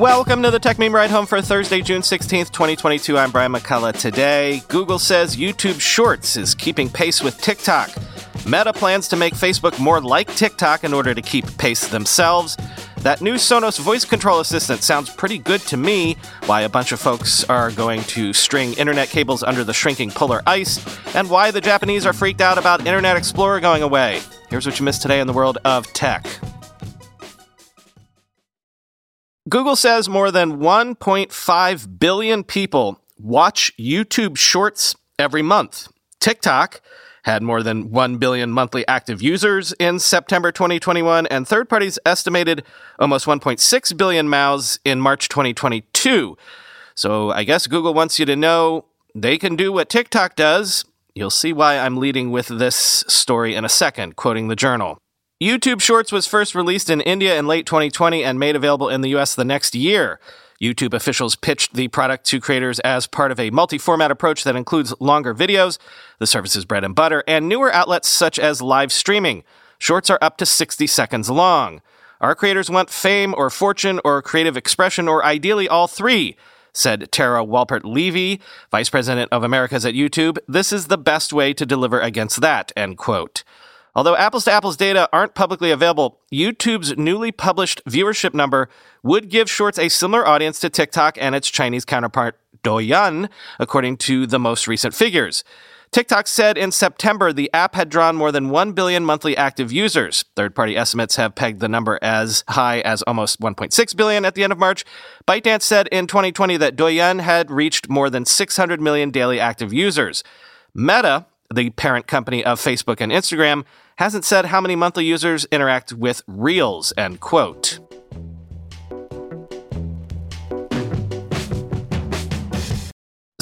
Welcome to the Tech Meme Ride Home for Thursday, June 16th, 2022. I'm Brian McCullough. Today, Google says YouTube Shorts is keeping pace with TikTok. Meta plans to make Facebook more like TikTok in order to keep pace themselves. That new Sonos voice control assistant sounds pretty good to me. Why a bunch of folks are going to string internet cables under the shrinking polar ice, and why the Japanese are freaked out about Internet Explorer going away. Here's what you missed today in the world of tech. Google says more than 1.5 billion people watch YouTube Shorts every month. TikTok had more than 1 billion monthly active users in September 2021, and third parties estimated almost 1.6 billion mouths in March 2022. So I guess Google wants you to know they can do what TikTok does. You'll see why I'm leading with this story in a second, quoting the Journal. YouTube Shorts was first released in India in late 2020 and made available in the US the next year. YouTube officials pitched the product to creators as part of a multi-format approach that includes longer videos, the service's bread and butter, and newer outlets such as live streaming. Shorts are up to 60 seconds long. Our creators want fame or fortune or creative expression or ideally all three, said Tara Walpert-Levy, Vice President of Americas at YouTube. This is the best way to deliver against that, end quote. Although apples-to-apples data aren't publicly available, YouTube's newly published viewership number would give Shorts a similar audience to TikTok and its Chinese counterpart Douyin, according to the most recent figures. TikTok said in September the app had drawn more than 1 billion monthly active users. Third-party estimates have pegged the number as high as almost 1.6 billion at the end of March. ByteDance said in 2020 that Douyin had reached more than 600 million daily active users. Meta, the parent company of Facebook and Instagram, hasn't said how many monthly users interact with Reels, end quote.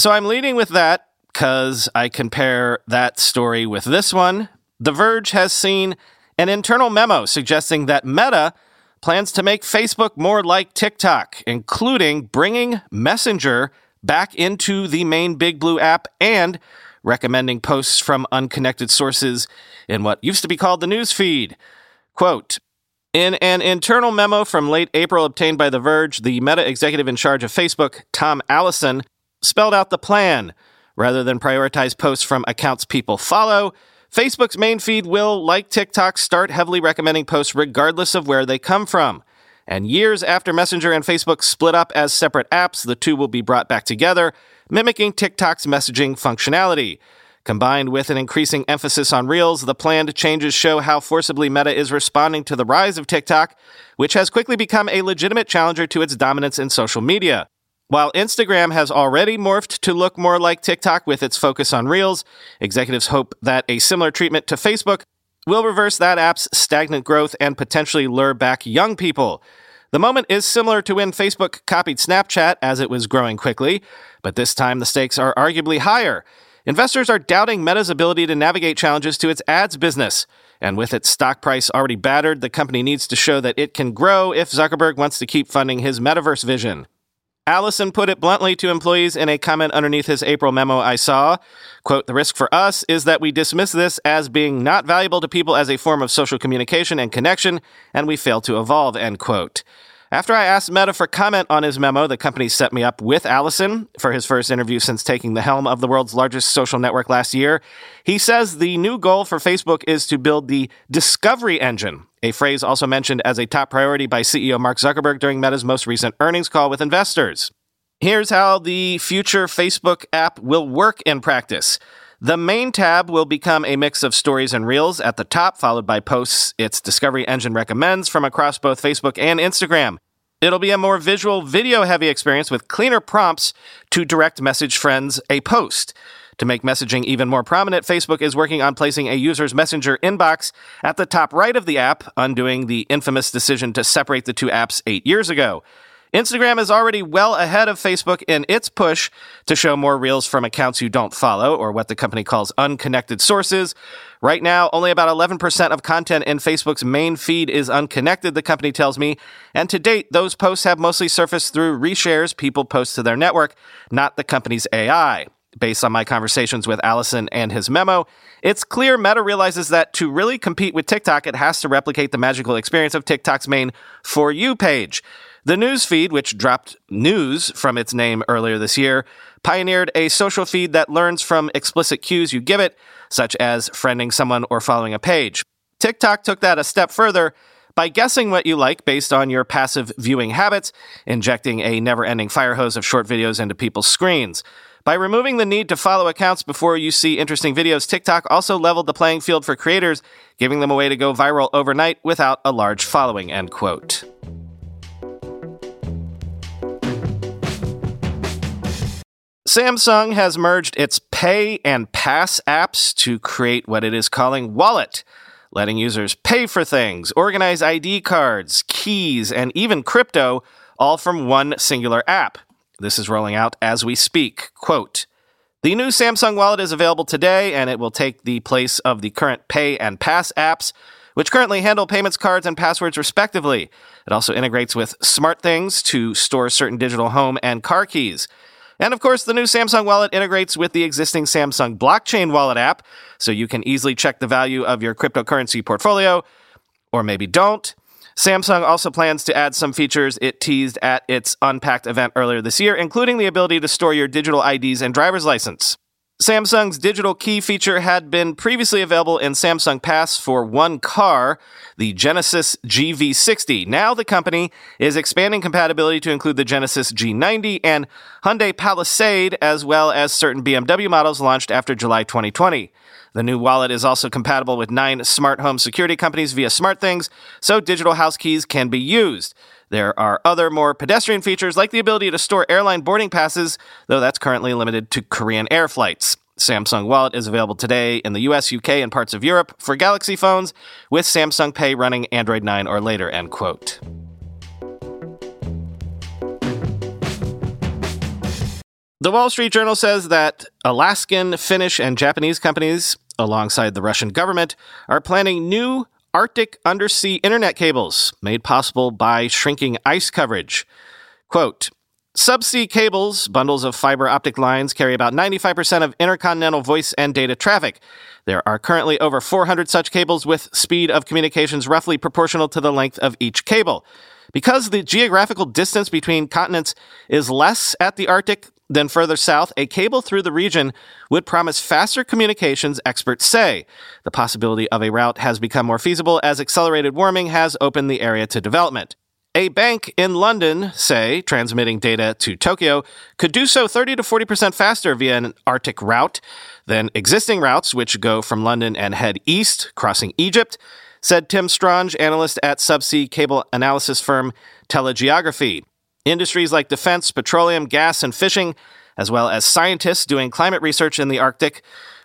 So I'm leading with that because I compare that story with this one. The Verge has seen an internal memo suggesting that Meta plans to make Facebook more like TikTok, including bringing Messenger back into the main Big Blue app and recommending posts from unconnected sources in what used to be called the newsfeed. Quote, in an internal memo from late April obtained by The Verge, the Meta executive in charge of Facebook, Tom Allison, spelled out the plan. Rather than prioritize posts from accounts people follow, Facebook's main feed will, like TikTok, start heavily recommending posts regardless of where they come from. And years after Messenger and Facebook split up as separate apps, the two will be brought back together, mimicking TikTok's messaging functionality. Combined with an increasing emphasis on Reels, the planned changes show how forcibly Meta is responding to the rise of TikTok, which has quickly become a legitimate challenger to its dominance in social media. While Instagram has already morphed to look more like TikTok with its focus on Reels, executives hope that a similar treatment to Facebook will reverse that app's stagnant growth and potentially lure back young people. The moment is similar to when Facebook copied Snapchat as it was growing quickly, but this time the stakes are arguably higher. Investors are doubting Meta's ability to navigate challenges to its ads business, and with its stock price already battered, the company needs to show that it can grow if Zuckerberg wants to keep funding his metaverse vision. Allison put it bluntly to employees in a comment underneath his April memo I saw. Quote, the risk for us is that we dismiss this as being not valuable to people as a form of social communication and connection, and we fail to evolve, end quote. After I asked Meta for comment on his memo, the company set me up with Allison for his first interview since taking the helm of the world's largest social network last year. He says the new goal for Facebook is to build the discovery engine, a phrase also mentioned as a top priority by CEO Mark Zuckerberg during Meta's most recent earnings call with investors. Here's how the future Facebook app will work in practice. The main tab will become a mix of stories and reels at the top, followed by posts its discovery engine recommends from across both Facebook and Instagram. It'll be a more visual, video-heavy experience with cleaner prompts to direct message friends a post. To make messaging even more prominent, Facebook is working on placing a user's Messenger inbox at the top right of the app, undoing the infamous decision to separate the two apps 8 years ago. Instagram is already well ahead of Facebook in its push to show more reels from accounts you don't follow, or what the company calls unconnected sources. Right now, only about 11% of content in Facebook's main feed is unconnected, the company tells me, and to date, those posts have mostly surfaced through reshares people post to their network, not the company's AI. Based on my conversations with Allison and his memo, it's clear Meta realizes that to really compete with TikTok, it has to replicate the magical experience of TikTok's main For You page. The news feed, which dropped news from its name earlier this year, pioneered a social feed that learns from explicit cues you give it, such as friending someone or following a page. TikTok took that a step further by guessing what you like based on your passive viewing habits, injecting a never-ending fire hose of short videos into people's screens. By removing the need to follow accounts before you see interesting videos, TikTok also leveled the playing field for creators, giving them a way to go viral overnight without a large following, end quote. Samsung has merged its Pay and Pass apps to create what it is calling Wallet, letting users pay for things, organize ID cards, keys, and even crypto, all from one singular app. This is rolling out as we speak. Quote, "The new Samsung Wallet is available today, and it will take the place of the current Pay and Pass apps, which currently handle payments, cards, and passwords respectively. It also integrates with SmartThings to store certain digital home and car keys. And of course, the new Samsung Wallet integrates with the existing Samsung Blockchain Wallet app, so you can easily check the value of your cryptocurrency portfolio, or maybe don't. Samsung also plans to add some features it teased at its Unpacked event earlier this year, including the ability to store your digital IDs and driver's license. Samsung's digital key feature had been previously available in Samsung Pass for one car, the Genesis GV60. Now the company is expanding compatibility to include the Genesis G90 and Hyundai Palisade, as well as certain BMW models launched after July 2020. The new wallet is also compatible with 9 smart home security companies via SmartThings, so digital house keys can be used. There are other more pedestrian features like the ability to store airline boarding passes, though that's currently limited to Korean Air flights. Samsung Wallet is available today in the US, UK, and parts of Europe for Galaxy phones with Samsung Pay running Android 9 or later, end quote. The Wall Street Journal says that Alaskan, Finnish, and Japanese companies, alongside the Russian government, are planning new Arctic undersea internet cables made possible by shrinking ice coverage. Quote, "Subsea cables, bundles of fiber optic lines, carry about 95% of intercontinental voice and data traffic. There are currently over 400 such cables with speed of communications roughly proportional to the length of each cable. Because the geographical distance between continents is less at the Arctic than further south, a cable through the region would promise faster communications, experts say. The possibility of a route has become more feasible as accelerated warming has opened the area to development. A bank in London, say, transmitting data to Tokyo, could do so 30 to 40% faster via an Arctic route than existing routes, which go from London and head east, crossing Egypt," said Tim Strange, analyst at subsea cable analysis firm Telegeography. Industries like defense, petroleum, gas, and fishing, as well as scientists doing climate research in the Arctic,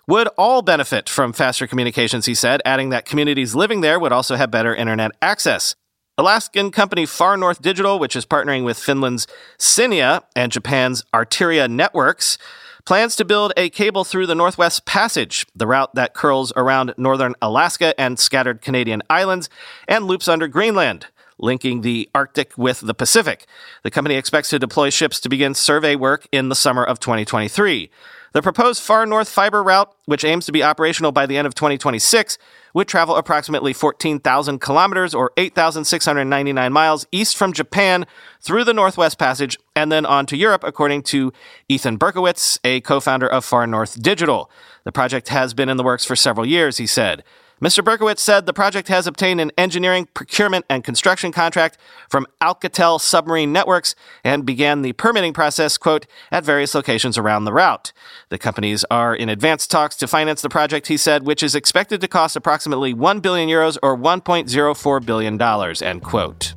would all benefit from faster communications, he said, adding that communities living there would also have better internet access. Alaskan company Far North Digital, which is partnering with Finland's Sinia and Japan's Arteria Networks, plans to build a cable through the Northwest Passage, the route that curls around northern Alaska and scattered Canadian islands and loops under Greenland, linking the Arctic with the Pacific. The company expects to deploy ships to begin survey work in the summer of 2023. The proposed Far North fiber route, which aims to be operational by the end of 2026, would travel approximately 14,000 kilometers or 8,699 miles east from Japan through the Northwest Passage and then on to Europe, according to Ethan Berkowitz, a co-founder of Far North Digital. The project has been in the works for several years, he said. Mr. Berkowitz said the project has obtained an engineering, procurement, and construction contract from Alcatel Submarine Networks and began the permitting process, quote, at various locations around the route. The companies are in advanced talks to finance the project, he said, which is expected to cost approximately 1 billion euros or $1.04 billion, end quote.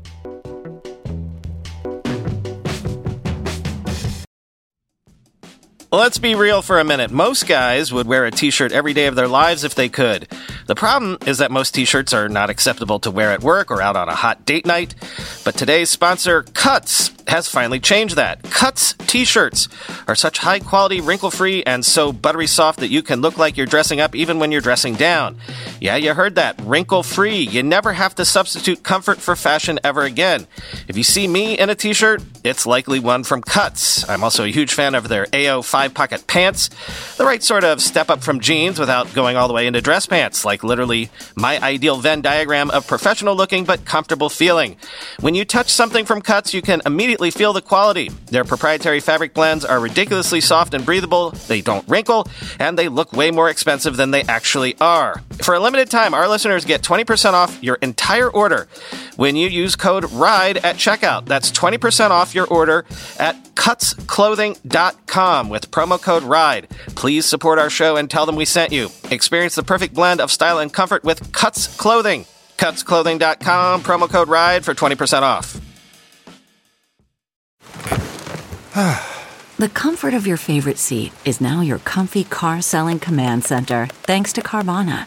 Let's be real for a minute. Most guys would wear a t-shirt every day of their lives if they could. The problem is that most t-shirts are not acceptable to wear at work or out on a hot date night. But today's sponsor, Cuts, has finally changed that. Cuts t-shirts are such high-quality, wrinkle-free, and so buttery soft that you can look like you're dressing up even when you're dressing down. Yeah, you heard that. Wrinkle-free. You never have to substitute comfort for fashion ever again. If you see me in a t-shirt, it's likely one from Cuts. I'm also a huge fan of their AO 5-pocket pants, the right sort of step up from jeans without going all the way into dress pants, like literally my ideal Venn diagram of professional-looking but comfortable feeling. When you touch something from Cuts, you can immediately feel the quality. Their proprietary fabric blends are ridiculously soft and breathable, they don't wrinkle, and they look way more expensive than they actually are. For a limited time, our listeners get 20% off your entire order when you use code RIDE at checkout. That's 20% off your order at cutsclothing.com with promo code RIDE. Please support our show and tell them we sent you. Experience the perfect blend of style and comfort with Cuts Clothing. Cutsclothing.com, promo code RIDE for 20% off. The comfort of your favorite seat is now your comfy car selling command center, thanks to Carvana.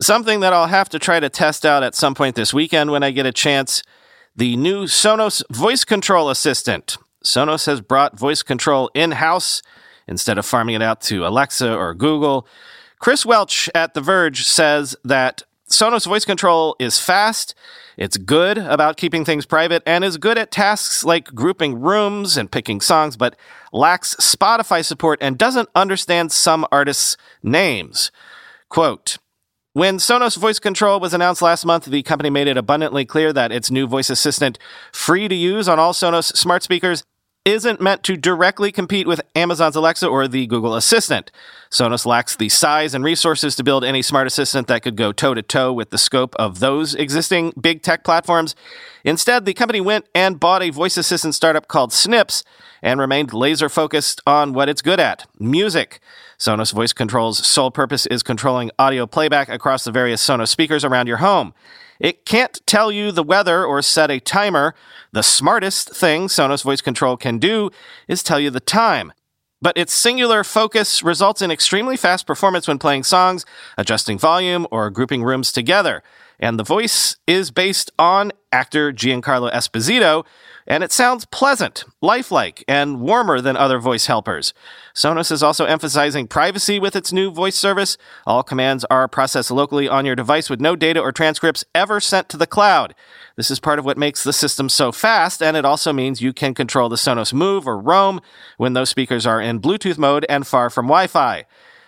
Something that I'll have to try to test out at some point this weekend when I get a chance, the new Sonos voice control assistant. Sonos has brought voice control in-house instead of farming it out to Alexa or Google. Chris Welch at The Verge says that Sonos voice control is fast, it's good about keeping things private, and is good at tasks like grouping rooms and picking songs, but lacks Spotify support and doesn't understand some artists' names. Quote, when Sonos voice control was announced last month, the company made it abundantly clear that its new voice assistant, free to use on all Sonos smart speakers, isn't meant to directly compete with Amazon's Alexa or the Google Assistant. Sonos lacks the size and resources to build any smart assistant that could go toe-to-toe with the scope of those existing big tech platforms. Instead, the company went and bought a voice assistant startup called Snips and remained laser-focused on what it's good at, music. Sonos Voice Control's sole purpose is controlling audio playback across the various Sonos speakers around your home. It can't tell you the weather or set a timer. The smartest thing Sonos Voice Control can do is tell you the time. But its singular focus results in extremely fast performance when playing songs, adjusting volume, or grouping rooms together. And the voice is based on actor Giancarlo Esposito, and it sounds pleasant, lifelike, and warmer than other voice helpers. Sonos is also emphasizing privacy with its new voice service. All commands are processed locally on your device with no data or transcripts ever sent to the cloud. This is part of what makes the system so fast, and it also means you can control the Sonos Move or Roam when those speakers are in Bluetooth mode and far from Wi-Fi.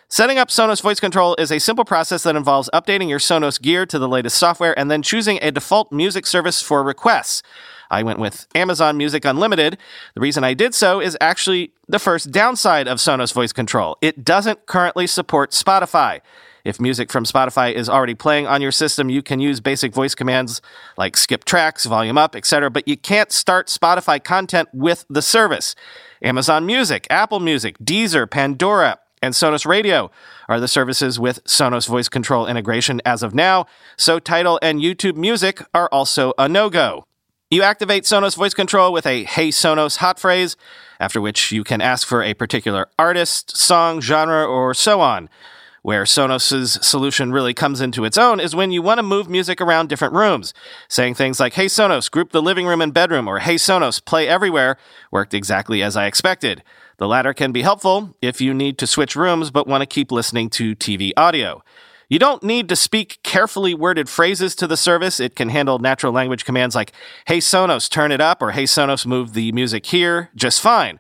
Setting up Sonos Voice Control is a simple process that involves updating your Sonos gear to the latest software and then choosing a default music service for requests. I went with Amazon Music Unlimited. The reason I did so is actually the first downside of Sonos Voice Control. It doesn't currently support Spotify. If music from Spotify is already playing on your system, you can use basic voice commands like skip tracks, volume up, etc., but you can't start Spotify content with the service. Amazon Music, Apple Music, Deezer, Pandora, and Sonos Radio are the services with Sonos voice control integration as of now, so Tidal and YouTube Music are also a no-go. You activate Sonos voice control with a Hey Sonos hot phrase, after which you can ask for a particular artist, song, genre, or so on. Where Sonos' solution really comes into its own is when you want to move music around different rooms. Saying things like, Hey Sonos, group the living room and bedroom, or Hey Sonos, play everywhere, worked exactly as I expected. The latter can be helpful if you need to switch rooms but want to keep listening to TV audio. You don't need to speak carefully worded phrases to the service. It can handle natural language commands like, Hey Sonos, turn it up, or Hey Sonos, move the music here, just fine.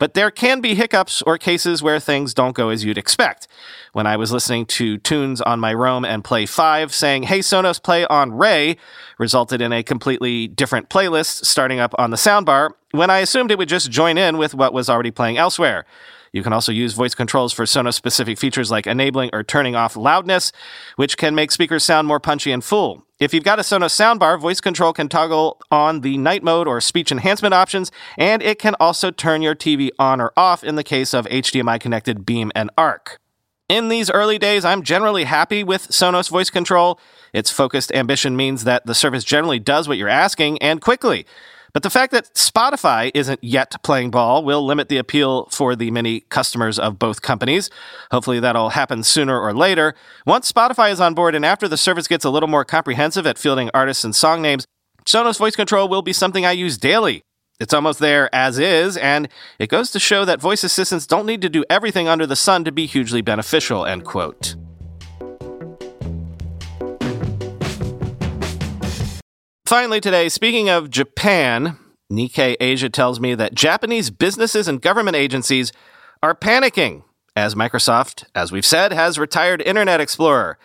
But there can be hiccups or cases where things don't go as you'd expect. When I was listening to tunes on my Roam and Play 5, saying, Hey Sonos, play on Ray, resulted in a completely different playlist starting up on the soundbar, when I assumed it would just join in with what was already playing elsewhere. You can also use voice controls for Sonos-specific features like enabling or turning off loudness, which can make speakers sound more punchy and full. If you've got a Sonos soundbar, voice control can toggle on the night mode or speech enhancement options, and it can also turn your TV on or off in the case of HDMI-connected Beam and Arc. In these early days, I'm generally happy with Sonos voice control. Its focused ambition means that the service generally does what you're asking, and quickly. But the fact that Spotify isn't yet playing ball will limit the appeal for the many customers of both companies. Hopefully that'll happen sooner or later. Once Spotify is on board and after the service gets a little more comprehensive at fielding artists and song names, Sonos voice control will be something I use daily. It's almost there as is, and it goes to show that voice assistants don't need to do everything under the sun to be hugely beneficial, end quote. Finally today, speaking of Japan, Nikkei Asia tells me that Japanese businesses and government agencies are panicking as Microsoft, as we've said, has retired Internet Explorer.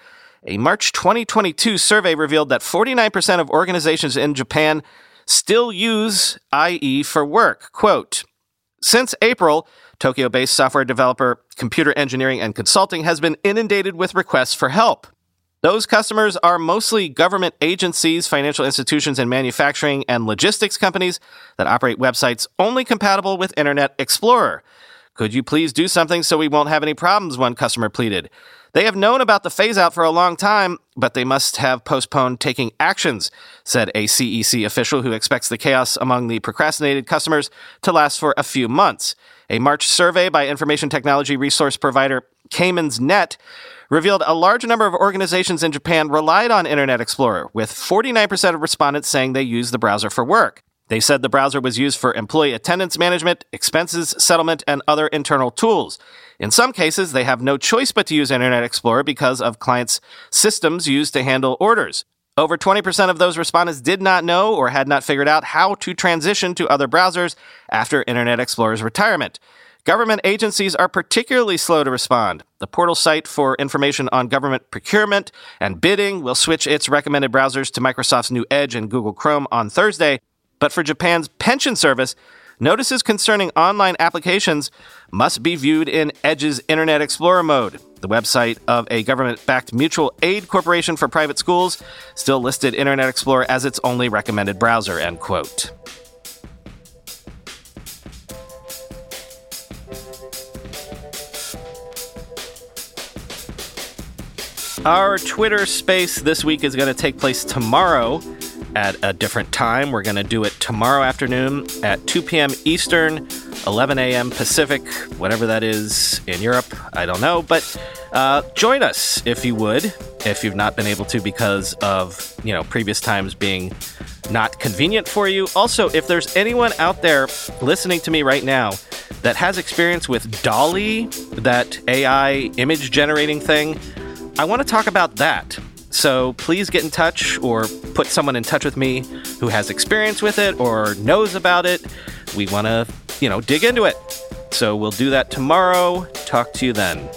A March 2022 survey revealed that 49% of organizations in Japan still use IE for work. Quote, since April, Tokyo-based software developer Computer Engineering and Consulting has been inundated with requests for help. Those customers are mostly government agencies, financial institutions, and manufacturing and logistics companies that operate websites only compatible with Internet Explorer. Could you please do something so we won't have any problems, one customer pleaded. They have known about the phase-out for a long time, but they must have postponed taking actions, said a CEC official who expects the chaos among the procrastinated customers to last for a few months. A March survey by information technology resource provider Cayman's Net revealed a large number of organizations in Japan relied on Internet Explorer, with 49% of respondents saying they use the browser for work. They said the browser was used for employee attendance management, expenses, settlement, and other internal tools. In some cases, they have no choice but to use Internet Explorer because of clients' systems used to handle orders. Over 20% of those respondents did not know or had not figured out how to transition to other browsers after Internet Explorer's retirement. Government agencies are particularly slow to respond. The portal site for information on government procurement and bidding will switch its recommended browsers to Microsoft's new Edge and Google Chrome on Thursday. But for Japan's pension service, notices concerning online applications must be viewed in Edge's Internet Explorer mode. The website of a government-backed mutual aid corporation for private schools still listed Internet Explorer as its only recommended browser, end quote. Our Twitter space this week is going to take place tomorrow at a different time. We're going to do it tomorrow afternoon at 2 p.m. Eastern, 11 a.m. Pacific, whatever that is in Europe. I don't know, but join us if you would, if you've not been able to because of, previous times being not convenient for you. Also, if there's anyone out there listening to me right now that has experience with DALL-E, that AI image generating thing, I want to talk about that, so please get in touch or put someone in touch with me who has experience with it or knows about it. We want to, dig into it. So we'll do that tomorrow. Talk to you then.